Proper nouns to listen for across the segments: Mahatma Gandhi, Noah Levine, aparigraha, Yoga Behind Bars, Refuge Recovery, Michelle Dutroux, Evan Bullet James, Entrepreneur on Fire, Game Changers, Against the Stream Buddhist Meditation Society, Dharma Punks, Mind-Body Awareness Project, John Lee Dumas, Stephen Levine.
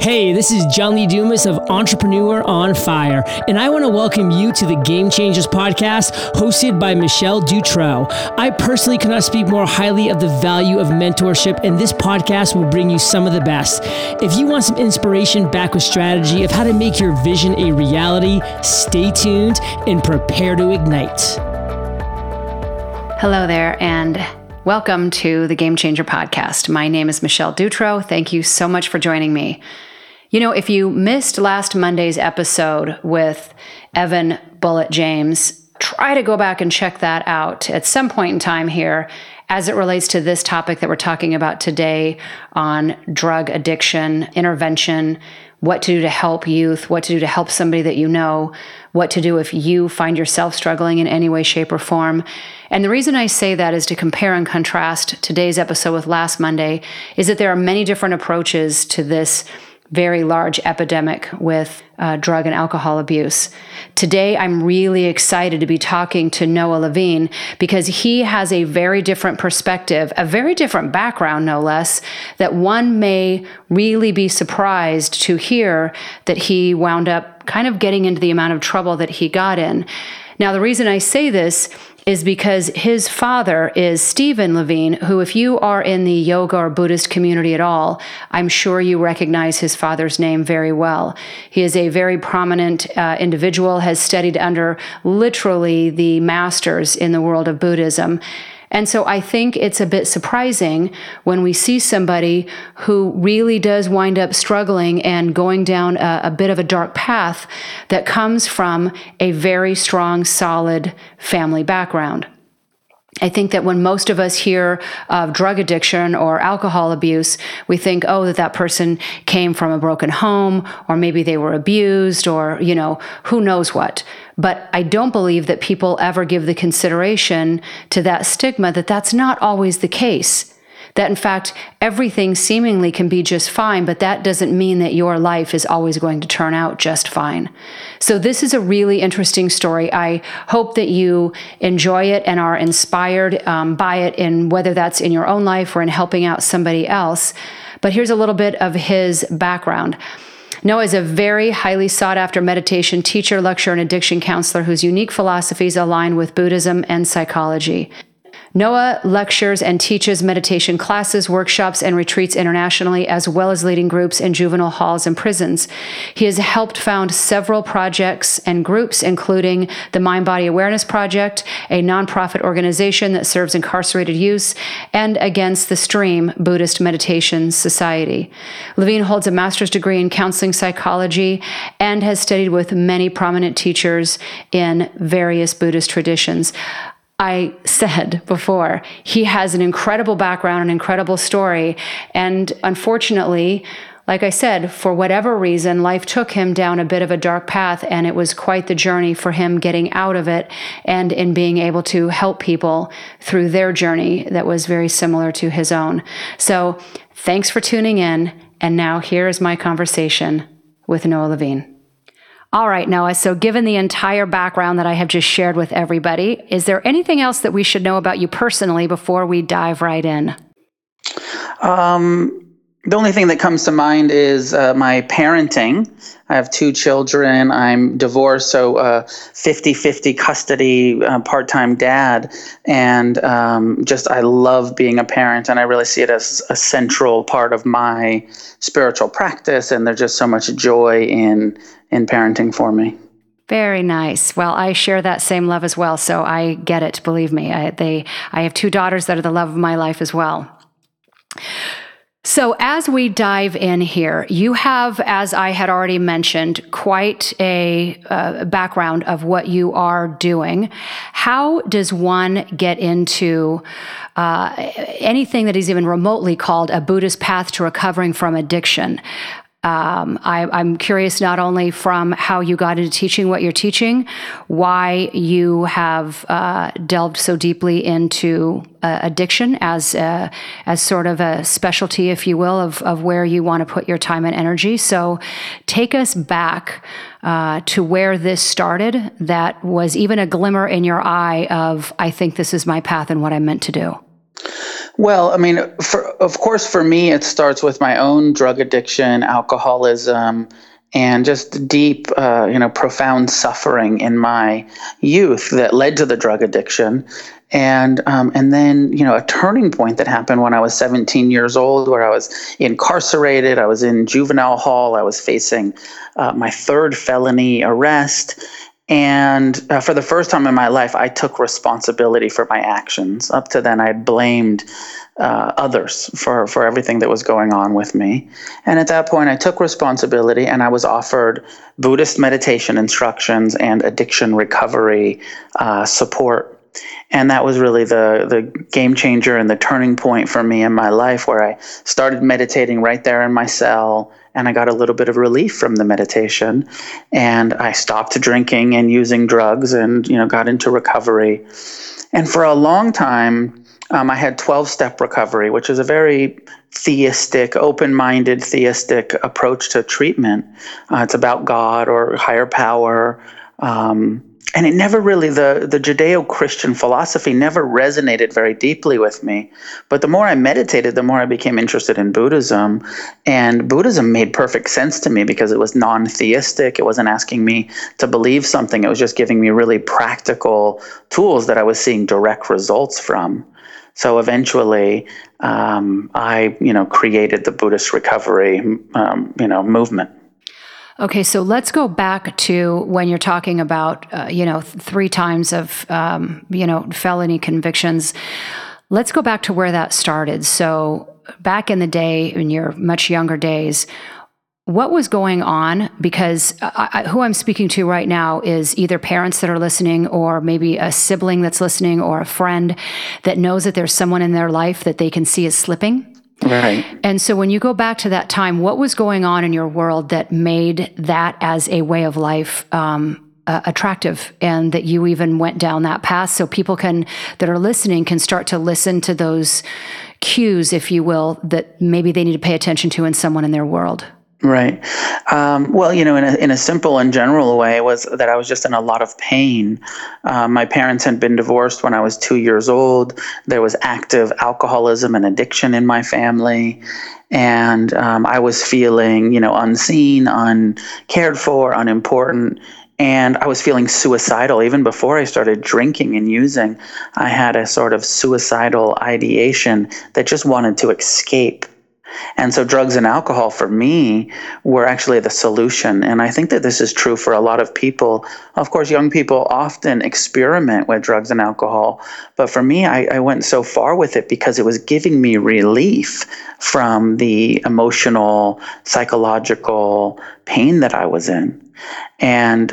Hey, this is John Lee Dumas of Entrepreneur on Fire, and I want to welcome you to the Game Changers podcast hosted by Michelle Dutroux. I personally cannot speak more highly of the value of mentorship, and this podcast will bring you some of the best. If you want some inspiration back with strategy of how to make your vision a reality, stay tuned and prepare to ignite. Hello there, and welcome to the Game Changer podcast. My name is Michelle Dutroux. Thank you so much for joining me. You know, if you missed last Monday's episode with Evan Bullet James, try to go back and check that out at some point in time here as it relates to this topic that we're talking about today on drug addiction, intervention, what to do to help youth, what to do to help somebody that you know, what to do if you find yourself struggling in any way, shape, or form. And the reason I say that is to compare and contrast today's episode with last Monday is that there are many different approaches to this very large epidemic with drug and alcohol abuse. Today, I'm really excited to be talking to Noah Levine because he has a very different perspective, a very different background, no less, that one may really be surprised to hear that he wound up kind of getting into the amount of trouble that he got in. Now, the reason I say this is because his father is Stephen Levine, who, if you are in the yoga or Buddhist community at all, I'm sure you recognize his father's name very well. He is a very prominent individual, has studied under literally the masters in the world of Buddhism. And so I think it's a bit surprising when we see somebody who really does wind up struggling and going down a bit of a dark path that comes from a very strong, solid family background. I think that when most of us hear of drug addiction or alcohol abuse, we think, oh, that person came from a broken home, or maybe they were abused, or, you know, who knows what. But I don't believe that people ever give the consideration to that stigma that that's not always the case. That, in fact, everything seemingly can be just fine, but that doesn't mean that your life is always going to turn out just fine. So this is a really interesting story. I hope that you enjoy it and are inspired by it, in whether that's in your own life or in helping out somebody else. But here's a little bit of his background. Noah is a very highly sought-after meditation teacher, lecturer, and addiction counselor whose unique philosophies align with Buddhism and psychology. Noah lectures and teaches meditation classes, workshops, and retreats internationally, as well as leading groups in juvenile halls and prisons. He has helped found several projects and groups, including the Mind-Body Awareness Project, a nonprofit organization that serves incarcerated youth, and Against the Stream Buddhist Meditation Society. Levine holds a master's degree in counseling psychology and has studied with many prominent teachers in various Buddhist traditions. I said before, he has an incredible background, an incredible story. And unfortunately, like I said, for whatever reason, life took him down a bit of a dark path, and it was quite the journey for him getting out of it and in being able to help people through their journey that was very similar to his own. So thanks for tuning in. And now here is my conversation with Noah Levine. All right, Noah, so given the entire background that I have just shared with everybody, is there anything else that we should know about you personally before we dive right in? The only thing that comes to mind is my parenting. I have two children. I'm divorced, so 50-50 custody, part-time dad. And I love being a parent, and I really see it as a central part of my spiritual practice, and there's just so much joy in parenting for me. Very nice. Well, I share that same love as well, so I get it, believe me. I have two daughters that are the love of my life as well. So as we dive in here, you have, as I had already mentioned, quite a background of what you are doing. How does one get into anything that is even remotely called a Buddhist path to recovering from addiction? I'm curious not only from how you got into teaching what you're teaching, why you have delved so deeply into addiction as sort of a specialty, if you will, of where you want to put your time and energy. So take us back to where this started. That was even a glimmer in your eye of, I think this is my path and what I'm meant to do. Well, I mean, of course, for me, it starts with my own drug addiction, alcoholism, and just deep, profound suffering in my youth that led to the drug addiction. And then, a turning point that happened when I was 17 years old, where I was incarcerated, I was in juvenile hall, I was facing my third felony arrest. And for the first time in my life, I took responsibility for my actions. Up to then, I had blamed others for everything that was going on with me. And at that point, I took responsibility, and I was offered Buddhist meditation instructions and addiction recovery support. And that was really the game changer and the turning point for me in my life, where I started meditating right there in my cell, and I got a little bit of relief from the meditation, and I stopped drinking and using drugs, and got into recovery. And for a long time, I had 12-step recovery, which is a very theistic, open-minded theistic approach to treatment. It's about God or higher power. And it never really, the Judeo-Christian philosophy never resonated very deeply with me. But the more I meditated, the more I became interested in Buddhism. And Buddhism made perfect sense to me because it was non-theistic. It wasn't asking me to believe something. It was just giving me really practical tools that I was seeing direct results from. So eventually, I, created the Buddhist recovery, movement. Okay, so let's go back to when you're talking about, 3 times of, felony convictions. Let's go back to where that started. So back in the day, in your much younger days, what was going on? Because who I'm speaking to right now is either parents that are listening, or maybe a sibling that's listening, or a friend that knows that there's someone in their life that they can see is slipping. Right. And so when you go back to that time, what was going on in your world that made that as a way of life attractive, and that you even went down that path, so people that are listening can start to listen to those cues, if you will, that maybe they need to pay attention to in someone in their world? Right. In a simple and general way was that I was just in a lot of pain. My parents had been divorced when I was 2 years old. There was active alcoholism and addiction in my family. And I was feeling, unseen, uncared for, unimportant. And I was feeling suicidal. Even before I started drinking and using, I had a sort of suicidal ideation that just wanted to escape. And so drugs and alcohol for me were actually the solution. And I think that this is true for a lot of people. Of course, young people often experiment with drugs and alcohol. But for me, I went so far with it because it was giving me relief from the emotional, psychological pain that I was in. And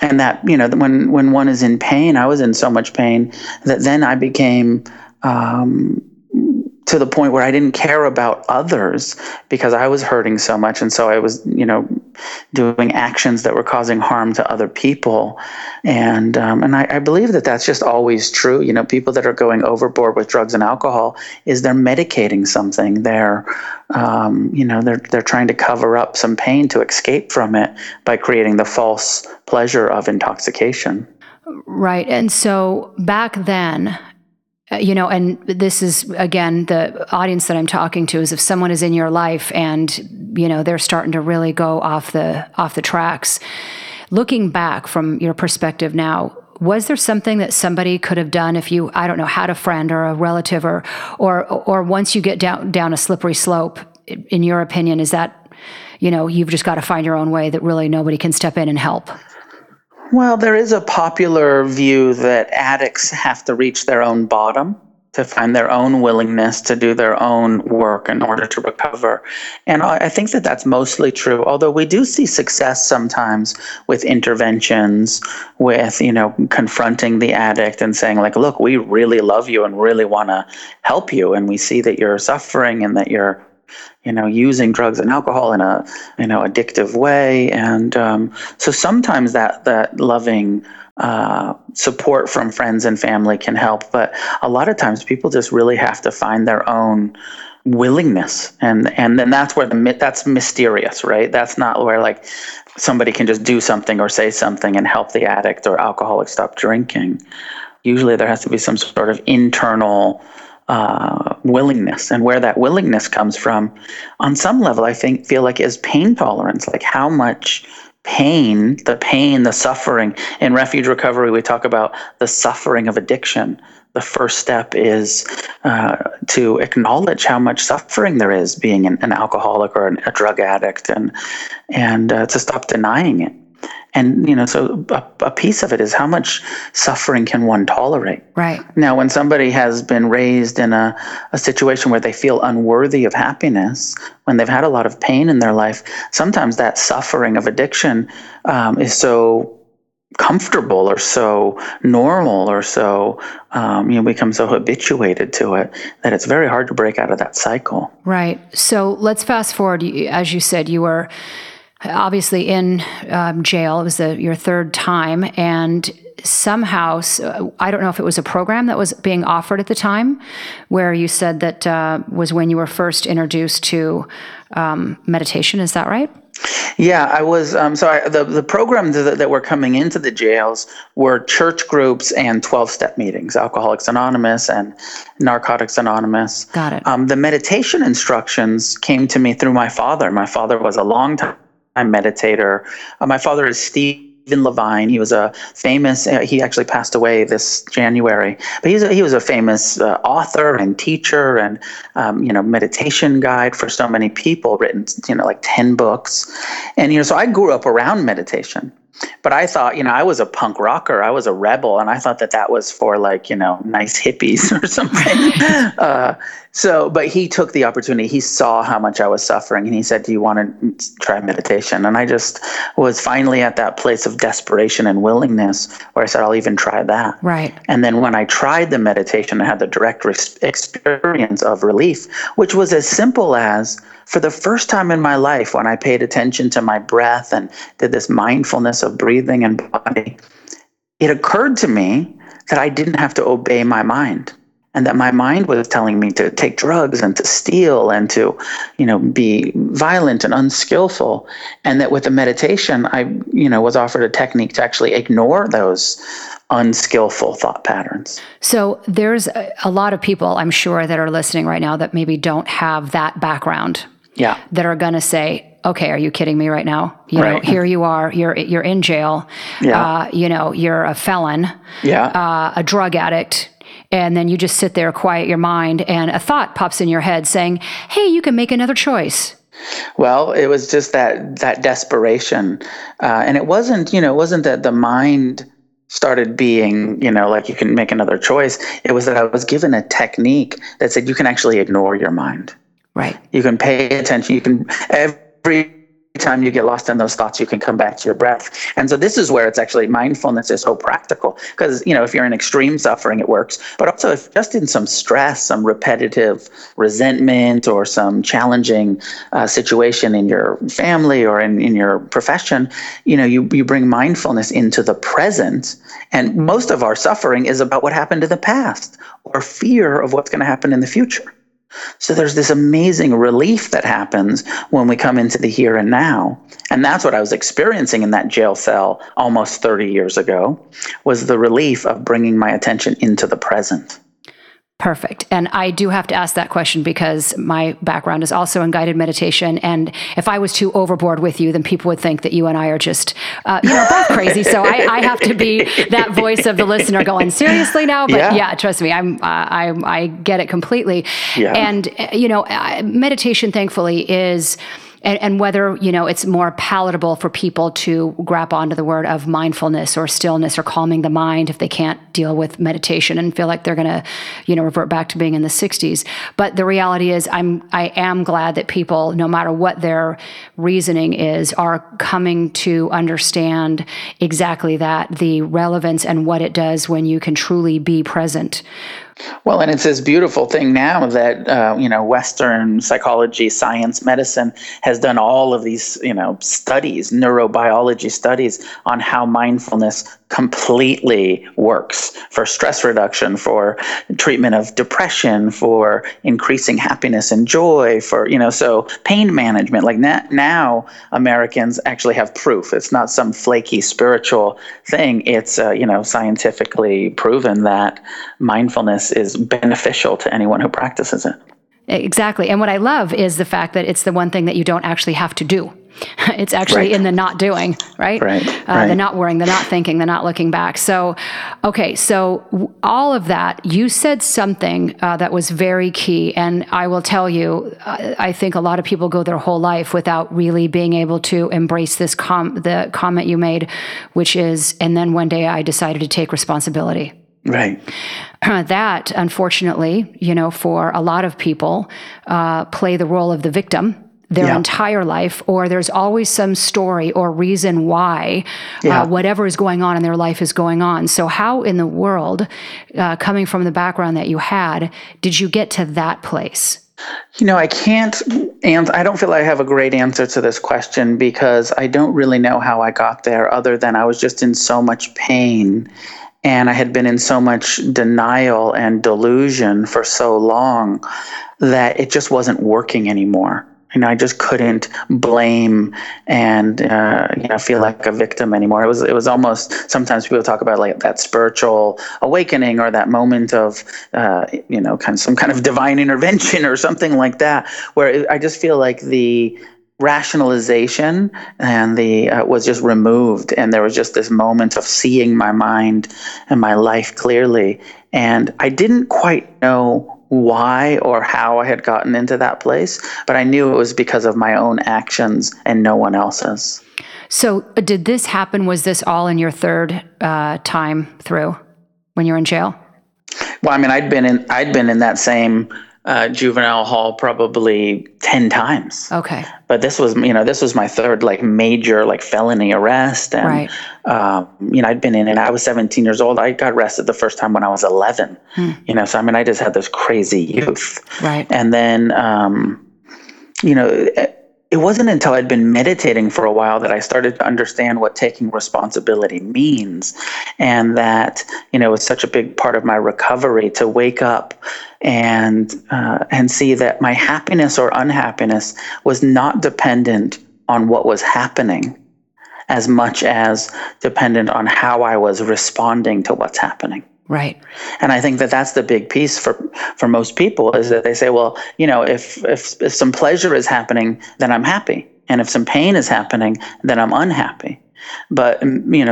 that, when one is in pain, I was in so much pain that then I became to the point where I didn't care about others because I was hurting so much. And so I was, doing actions that were causing harm to other people. And I believe that that's just always true. People that are going overboard with drugs and alcohol is they're medicating something. They're trying to cover up some pain to escape from it by creating the false pleasure of intoxication. Right. And so back then, and this is, again, the audience that I'm talking to is if someone is in your life and, they're starting to really go off the tracks. Looking back from your perspective now, was there something that somebody could have done if you, I don't know, had a friend or a relative or once you get down a slippery slope, in your opinion, is that, you've just got to find your own way, that really nobody can step in and help? Well, there is a popular view that addicts have to reach their own bottom to find their own willingness to do their own work in order to recover. And I think that that's mostly true, although we do see success sometimes with interventions, with, confronting the addict and saying, like, look, we really love you and really want to help you. And we see that you're suffering and that you're using drugs and alcohol in a, addictive way. And so sometimes that loving support from friends and family can help. But a lot of times people just really have to find their own willingness. And then that's where that's mysterious, right? That's not where somebody can just do something or say something and help the addict or alcoholic stop drinking. Usually there has to be some sort of internal willingness and where that willingness comes from. On some level, I feel like is pain tolerance, like how much pain, the suffering. In Refuge Recovery, we talk about the suffering of addiction. The first step is to acknowledge how much suffering there is being an alcoholic or a drug addict, and to stop denying it. And, so a piece of it is how much suffering can one tolerate? Right. Now, when somebody has been raised in a situation where they feel unworthy of happiness, when they've had a lot of pain in their life, sometimes that suffering of addiction is so comfortable or so normal or so, become so habituated to it that it's very hard to break out of that cycle. Right. So let's fast forward. As you said, you were obviously in jail. It was your third time, and somehow, I don't know if it was a program that was being offered at the time, where you said that was when you were first introduced to meditation. Is that right? Yeah, I was. The programs that were coming into the jails were church groups and 12-step meetings, Alcoholics Anonymous and Narcotics Anonymous. Got it. The meditation instructions came to me through my father. My father was a long-time meditator. My father is Stephen Levine. He was a famous, he actually passed away this January, but he was a famous author and teacher and, meditation guide for so many people, written, like 10 books. And, so I grew up around meditation. But I thought, I was a punk rocker, I was a rebel, and I thought that was for like, nice hippies or something. But he took the opportunity, he saw how much I was suffering, and he said, do you want to try meditation? And I just was finally at that place of desperation and willingness where I said, I'll even try that. Right. And then when I tried the meditation, I had the direct experience of relief, which was as simple as, for the first time in my life, when I paid attention to my breath and did this mindfulness of breathing and body, it occurred to me that I didn't have to obey my mind, and that my mind was telling me to take drugs and to steal and to, be violent and unskillful. And that with the meditation, I, was offered a technique to actually ignore those unskillful thought patterns. So there's a lot of people, I'm sure, that are listening right now that maybe don't have that background. Yeah. That are going to say, okay, are you kidding me right now? Here you are, you're in jail, you're a felon, a drug addict, and then you just sit there, quiet your mind, and a thought pops in your head saying, hey, you can make another choice. Well, it was just that desperation. And it wasn't, it wasn't that the mind started being, like you can make another choice. It was that I was given a technique that said you can actually ignore your mind. Right. You can pay attention. You can, every time you get lost in those thoughts, you can come back to your breath. And so this is where it's actually, mindfulness is so practical, because, if you're in extreme suffering, it works. But also if just in some stress, some repetitive resentment or some challenging situation in your family or in your profession, you bring mindfulness into the present. And most of our suffering is about what happened in the past or fear of what's going to happen in the future. So there's this amazing relief that happens when we come into the here and now. And that's what I was experiencing in that jail cell almost 30 years ago, was the relief of bringing my attention into the present. Perfect. And I do have to ask that question because my background is also in guided meditation. And if I was too overboard with you, then people would think that you and I are just, both crazy. So I have to be that voice of the listener going, seriously now? But yeah trust me, I get it completely. Yeah. And, meditation, thankfully, is... And whether, it's more palatable for people to grab onto the word of mindfulness or stillness or calming the mind if they can't deal with meditation and feel like they're going to, revert back to being in the 60s. But the reality is I am glad that people, no matter what their reasoning is, are coming to understand exactly that, the relevance and what it does when you can truly be present. Well, and it's this beautiful thing now that, Western psychology, science, medicine has done all of these, studies, neurobiology studies on how mindfulness completely works for stress reduction, for treatment of depression, for increasing happiness and joy, for, so pain management. Like now Americans actually have proof. It's not some flaky spiritual thing. It's, scientifically proven that mindfulness awareness is beneficial to anyone who practices it. Exactly. And what I love is the fact that it's the one thing that you don't actually have to do. It's actually in the not doing, right? The not worrying, the not thinking, the not looking back. So, okay. So all of that, you said something that was very key. And I will tell you, I think a lot of people go their whole life without really being able to embrace this the comment you made, which is, and then one day I decided to take responsibility. Right. That, unfortunately, you know, for a lot of people, play the role of the victim their entire life, or there's always some story or reason why whatever is going on in their life is going on. So how in the world, coming from the background that you had, did you get to that place? You know, I can't, and I don't feel I have a great answer to this question because I don't really know how I got there other than I was just in so much pain. And I had been in so much denial and delusion for so long that it just wasn't working anymore. You know, I just couldn't blame and feel like a victim anymore. It was almost, sometimes people talk about like that spiritual awakening or that moment of some kind of divine intervention or something like that, where I just feel like the rationalization and the was just removed, and there was just this moment of seeing my mind and my life clearly, and I didn't quite know why or how I had gotten into that place, but I knew it was because of my own actions and no one else's. So did this happen? Was this all in your third time through when you were in jail? Well, I mean, I'd been in that same juvenile hall probably 10 times. Okay. But this was my third major felony arrest. And, I'd been in it. I was 17 years old. I got arrested the first time when I was 11, so I mean, I just had this crazy youth. Right. And then, it wasn't until I'd been meditating for a while that I started to understand what taking responsibility means, and that, it was such a big part of my recovery to wake up and see that my happiness or unhappiness was not dependent on what was happening as much as dependent on how I was responding to what's happening. Right. And I think that that's the big piece for most people, is that they say, well, if some pleasure is happening, then I'm happy. And if some pain is happening, then I'm unhappy. But,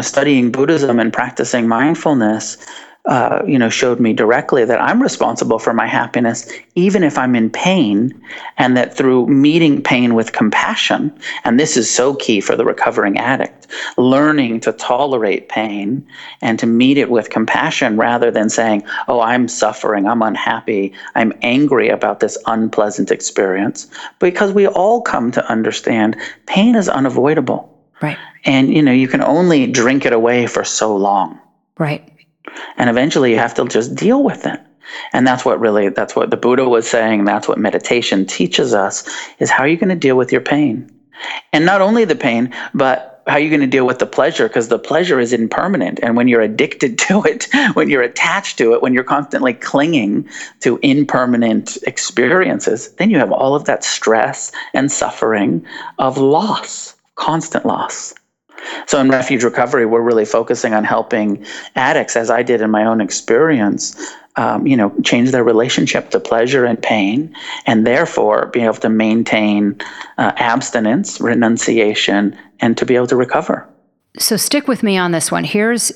studying Buddhism and practicing mindfulness, showed me directly that I'm responsible for my happiness, even if I'm in pain, and that through meeting pain with compassion, and this is so key for the recovering addict, learning to tolerate pain and to meet it with compassion rather than saying, oh, I'm suffering, I'm unhappy, I'm angry about this unpleasant experience, because we all come to understand pain is unavoidable. Right. And, you can only drink it away for so long. Right. And eventually you have to just deal with it. And that's what the Buddha was saying. That's what meditation teaches us, is how are you going to deal with your pain? And not only the pain, but how are you going to deal with the pleasure? Because the pleasure is impermanent. And when you're addicted to it, when you're attached to it, when you're constantly clinging to impermanent experiences, then you have all of that stress and suffering of loss, constant loss. So in Refuge Recovery, we're really focusing on helping addicts, as I did in my own experience, change their relationship to pleasure and pain, and therefore be able to maintain abstinence, renunciation, and to be able to recover. So stick with me on this one. Here's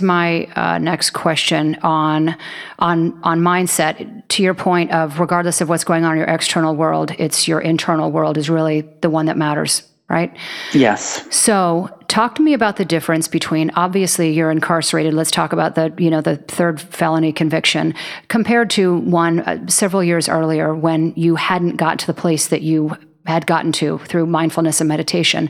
my next question on mindset. To your point of, regardless of what's going on in your external world, it's your internal world is really the one that matters. Right? Yes. So talk to me about the difference between, obviously you're incarcerated. Let's talk about the third felony conviction compared to one several years earlier when you hadn't got to the place that you had gotten to through mindfulness and meditation.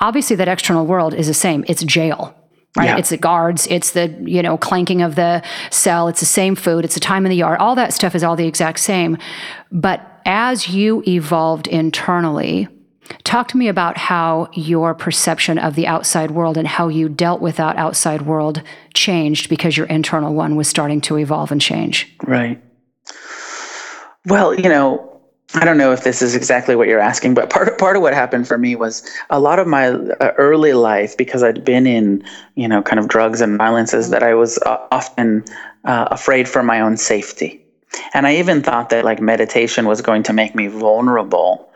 Obviously that external world is the same. It's jail. Right. Yeah. It's the guards, it's the, clanking of the cell, it's the same food, it's the time in the yard, all that stuff is all the exact same. But as you evolved internally, talk to me about how your perception of the outside world and how you dealt with that outside world changed because your internal one was starting to evolve and change. Right. Well, I don't know if this is exactly what you're asking, but part of what happened for me was a lot of my early life, because I'd been in, drugs and violences, that I was often afraid for my own safety. And I even thought that like meditation was going to make me vulnerable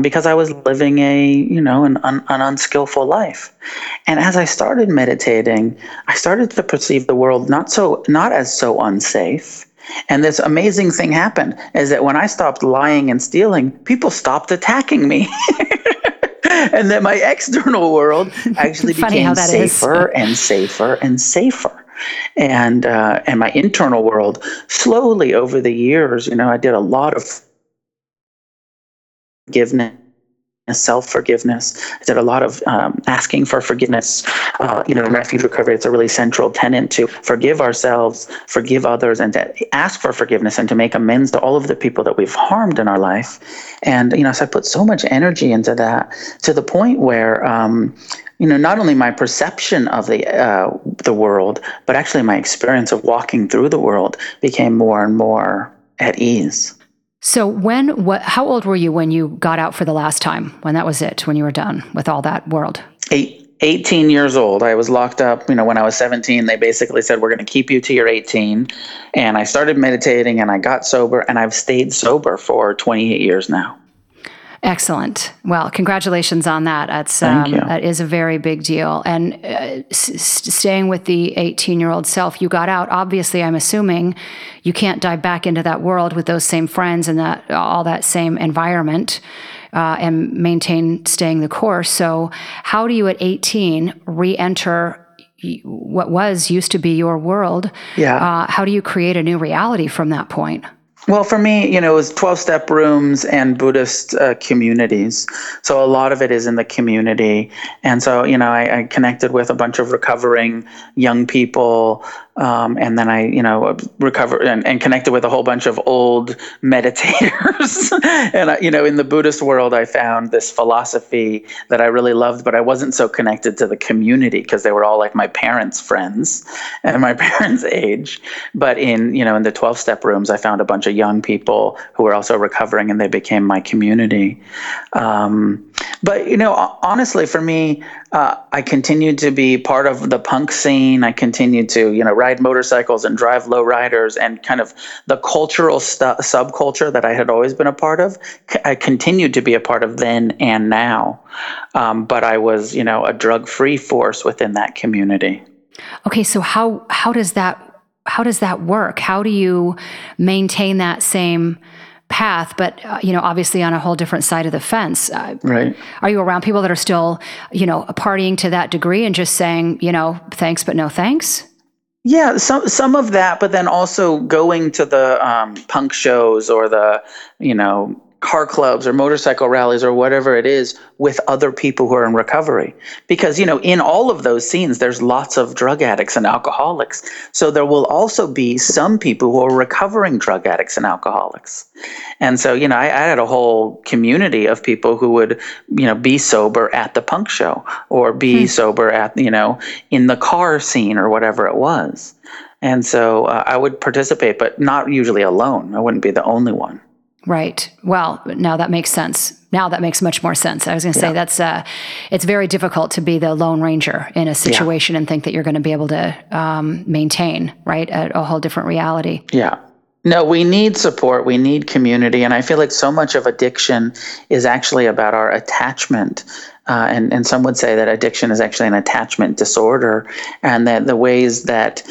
because I was living an unskillful life. And as I started meditating, I started to perceive the world not as so unsafe. And this amazing thing happened is that when I stopped lying and stealing, people stopped attacking me. And that my external world actually became safer and safer and safer. And my internal world slowly over the years, I did a lot of forgiveness, self-forgiveness. I did a lot of asking for forgiveness. In Refuge Recovery, it's a really central tenet to forgive ourselves, forgive others, and to ask for forgiveness and to make amends to all of the people that we've harmed in our life. And, so I put so much energy into that to the point where, not only my perception of the world, but actually my experience of walking through the world became more and more at ease. So how old were you when you got out for the last time, when that was it, when you were done with all that world? 18 years old. I was locked up, when I was 17, they basically said, we're going to keep you till you're 18. And I started meditating and I got sober and I've stayed sober for 28 years now. Excellent. Well, congratulations on that. That's that is a very big deal. And staying with the 18-year-old self, you got out. Obviously, I'm assuming you can't dive back into that world with those same friends and all that same environment and maintain staying the course. So how do you at 18 re-enter what used to be your world? Yeah. How do you create a new reality from that point? Well, for me, it was 12-step rooms and Buddhist communities. So a lot of it is in the community. And so, I connected with a bunch of recovering young people. And then I, recovered and connected with a whole bunch of old meditators. And, in the Buddhist world, I found this philosophy that I really loved, but I wasn't so connected to the community because they were all like my parents' friends and my parents' age. But in the 12-step rooms, I found a bunch of young people who were also recovering and they became my community. But, honestly, for me, I continued to be part of the punk scene. I continued to, ride motorcycles and drive lowriders and kind of the cultural subculture that I had always been a part of. I continued to be a part of then and now. But I was, a drug-free force within that community. Okay, so how does that work? How do you maintain that same path, but obviously on a whole different side of the fence? Right? Are you around people that are still, partying to that degree and just saying, thanks but no thanks? Yeah, some of that, but then also going to the punk shows or the car clubs or motorcycle rallies or whatever it is with other people who are in recovery, because in all of those scenes there's lots of drug addicts and alcoholics. So there will also be some people who are recovering drug addicts and alcoholics. And so I had a whole community of people who would be sober at the punk show or be sober at in the car scene or whatever it was. And so I would participate, but not usually alone. I wouldn't be the only one. Right. Well, now that makes sense. Now that makes much more sense. I was going to say that's it's very difficult to be the Lone Ranger in a situation and think that you're going to be able to maintain, right, a whole different reality. Yeah. No, we need support. We need community. And I feel like so much of addiction is actually about our attachment. And some would say that addiction is actually an attachment disorder, and that the ways that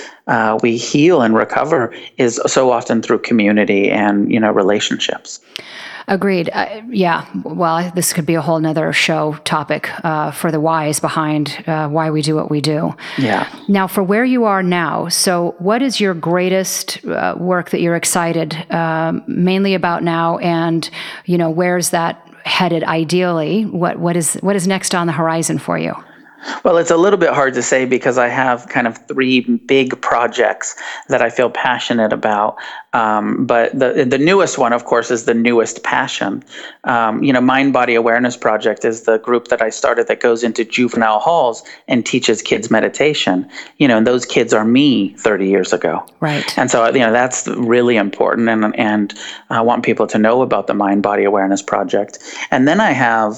we heal and recover is so often through community and, relationships. Agreed. Well, this could be a whole nother show topic for the whys behind why we do what we do. Yeah. Now, for where you are now, so what is your greatest work that you're excited mainly about now, and, where's that headed ideally? What is next on the horizon for you? Well, it's a little bit hard to say because I have kind of three big projects that I feel passionate about. But the newest one, of course, is the newest passion. Mind-Body Awareness Project is the group that I started that goes into juvenile halls and teaches kids meditation. And those kids are me 30 years ago. Right. And so, that's really important. And I want people to know about the Mind-Body Awareness Project. And then I have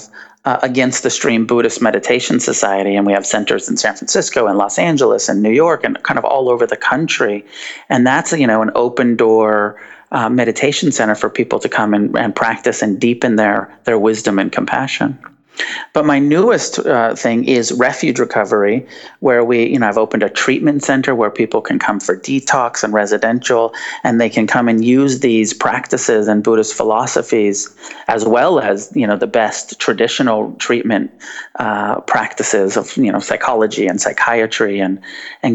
Against the Stream Buddhist Meditation Society, and we have centers in San Francisco and Los Angeles and New York and kind of all over the country. And that's, you know, an open door meditation center for people to come and practice and deepen their wisdom and compassion. But my newest thing is Refuge Recovery, where we, you know, I've opened a treatment center where people can come for detox and residential, and they can come and use these practices and Buddhist philosophies, as well as, you know, the best traditional treatment practices of, you know, psychology and psychiatry, and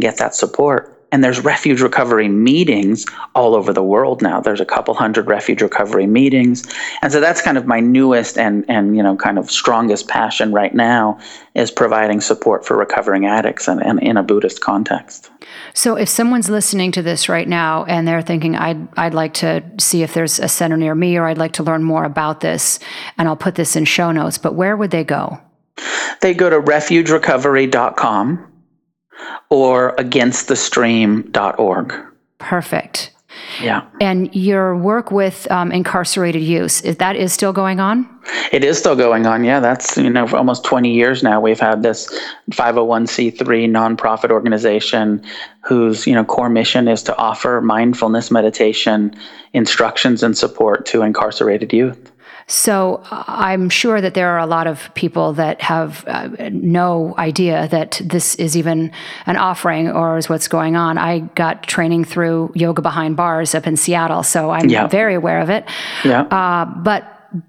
get that support. And there's Refuge Recovery meetings all over the world now. There's a couple hundred Refuge Recovery meetings. And so that's kind of my newest and you know, kind of strongest passion right now, is providing support for recovering addicts and in a Buddhist context. So if someone's listening to this right now and they're thinking, I'd like to see if there's a center near me, or I'd like to learn more about this, and I'll put this in show notes, but where would they go? They go to refugerecovery.com. or againstthestream.org. Perfect. Yeah. And your work with incarcerated youth, that is still going on? It is still going on, yeah. That's, you know, for almost 20 years now we've had this 501c3 nonprofit organization whose, you know, core mission is to offer mindfulness meditation instructions and support to incarcerated youth. So I'm sure that there are a lot of people that have no idea that this is even an offering or is what's going on. I got training through Yoga Behind Bars up in Seattle, so I'm very aware of it. Yeah.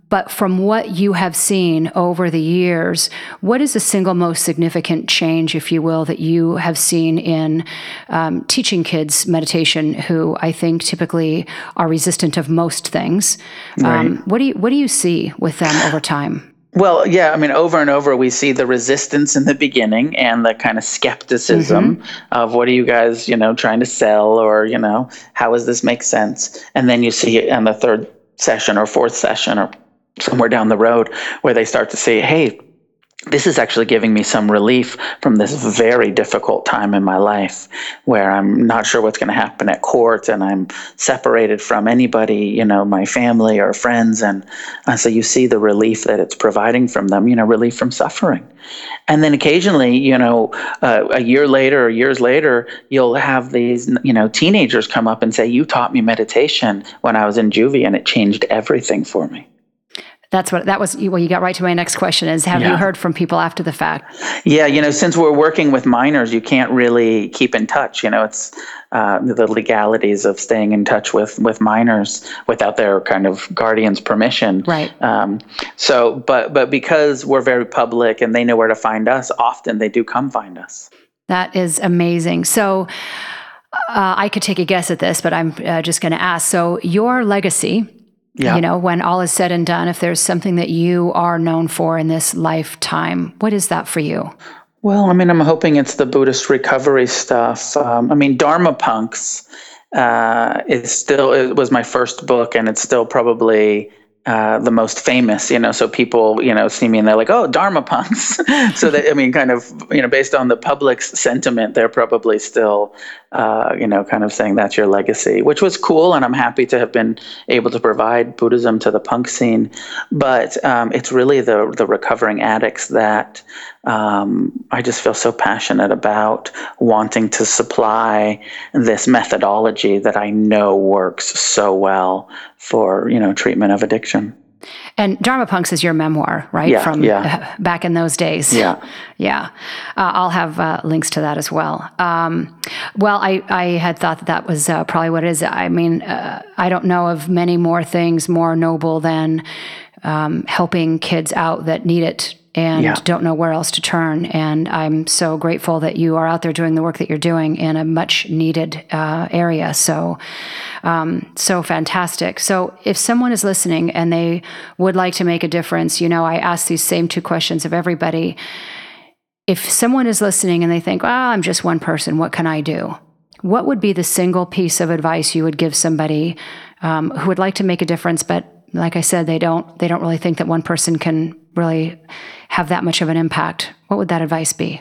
But from what you have seen over the years, what is the single most significant change, if you will, that you have seen in teaching kids meditation, who I think typically are resistant of most things? Right. What do you see with them over time? Well, yeah, I mean, over and over we see the resistance in the beginning and the kind of skepticism of what are you guys, you know, trying to sell, or, you know, how does this make sense? And then you see it on the third session or fourth session or somewhere down the road where they start to say, hey, this is actually giving me some relief from this very difficult time in my life where I'm not sure what's going to happen at court and I'm separated from anybody, you know, my family or friends. And so you see the relief that it's providing from them, you know, relief from suffering. And then occasionally, you know, a year later or years later, you'll have these, you know, teenagers come up and say, you taught me meditation when I was in juvie and it changed everything for me. Well, you got right to my next question is, have you heard from people after the fact? Yeah, you know, since we're working with minors, you can't really keep in touch. You know, it's the legalities of staying in touch with minors without their kind of guardian's permission. Right. But because we're very public and they know where to find us, often they do come find us. That is amazing. So I could take a guess at this, but I'm just going to ask. So your legacy... Yeah. You know, when all is said and done, if there's something that you are known for in this lifetime, what is that for you? Well, I mean, I'm hoping it's the Buddhist recovery stuff. I mean, Dharma Punks it was my first book, and it's still probably the most famous, you know, so people, you know, see me and they're like, oh, Dharma Punks. So that, I mean, kind of, you know, based on the public's sentiment, they're probably still, you know, kind of saying that's your legacy, which was cool. And I'm happy to have been able to provide Buddhism to the punk scene. But it's really the recovering addicts that I just feel so passionate about, wanting to supply this methodology that I know works so well for, you know, treatment of addiction. And Dharma Punks is your memoir, right? Yeah, from back in those days. Yeah. Yeah. I'll have links to that as well. Well, I had thought that was probably what it is. I mean, I don't know of many more things more noble than helping kids out that need it and don't know where else to turn. And I'm so grateful that you are out there doing the work that you're doing in a much needed area. So, so fantastic. So if someone is listening and they would like to make a difference, you know, I ask these same two questions of everybody. If someone is listening and they think, I'm just one person, what can I do? What would be the single piece of advice you would give somebody who would like to make a difference, but like I said, they don't really think that one person can really have that much of an impact? What would that advice be?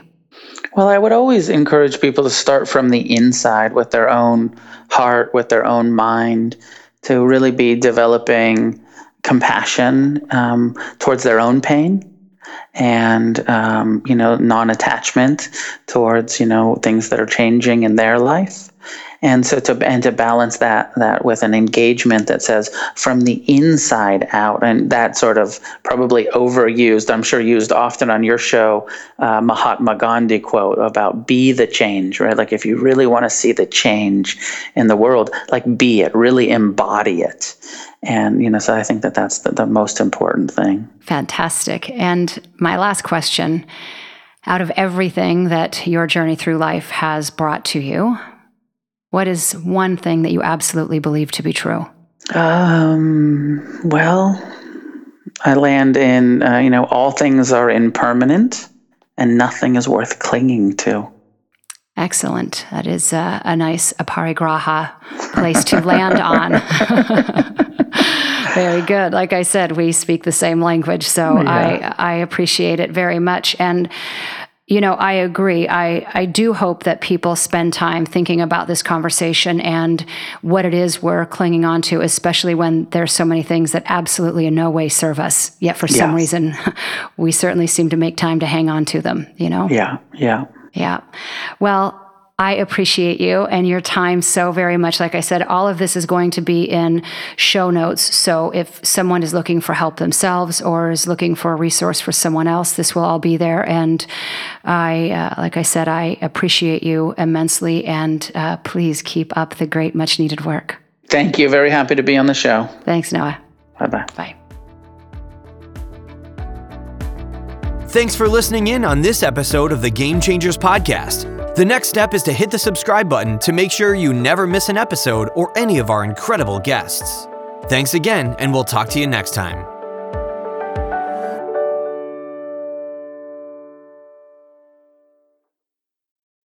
Well, I would always encourage people to start from the inside with their own heart, with their own mind, to really be developing compassion towards their own pain and, non-attachment towards, things that are changing in their life. And so to balance that with an engagement that says from the inside out, and that sort of probably overused, I'm sure used often on your show, Mahatma Gandhi quote about be the change, right? Like if you really want to see the change in the world, like be it, really embody it. And, so I think that's the most important thing. Fantastic. And my last question, out of everything that your journey through life has brought to you, what is one thing that you absolutely believe to be true? I land in, all things are impermanent and nothing is worth clinging to. Excellent. That is a nice aparigraha place to land on. Very good. Like I said, we speak the same language, so yeah. I appreciate it very much. And I agree. I do hope that people spend time thinking about this conversation and what it is we're clinging on to, especially when there's so many things that absolutely in no way serve us. Yet for some reason, we certainly seem to make time to hang on to them, Yeah. Well, I appreciate you and your time so very much. Like I said, all of this is going to be in show notes. So if someone is looking for help themselves or is looking for a resource for someone else, this will all be there. And I appreciate you immensely. And please keep up the great, much needed work. Thank you. Very happy to be on the show. Thanks, Noah. Bye-bye. Bye. Thanks for listening in on this episode of the Game Changers podcast. The next step is to hit the subscribe button to make sure you never miss an episode or any of our incredible guests. Thanks again, and we'll talk to you next time.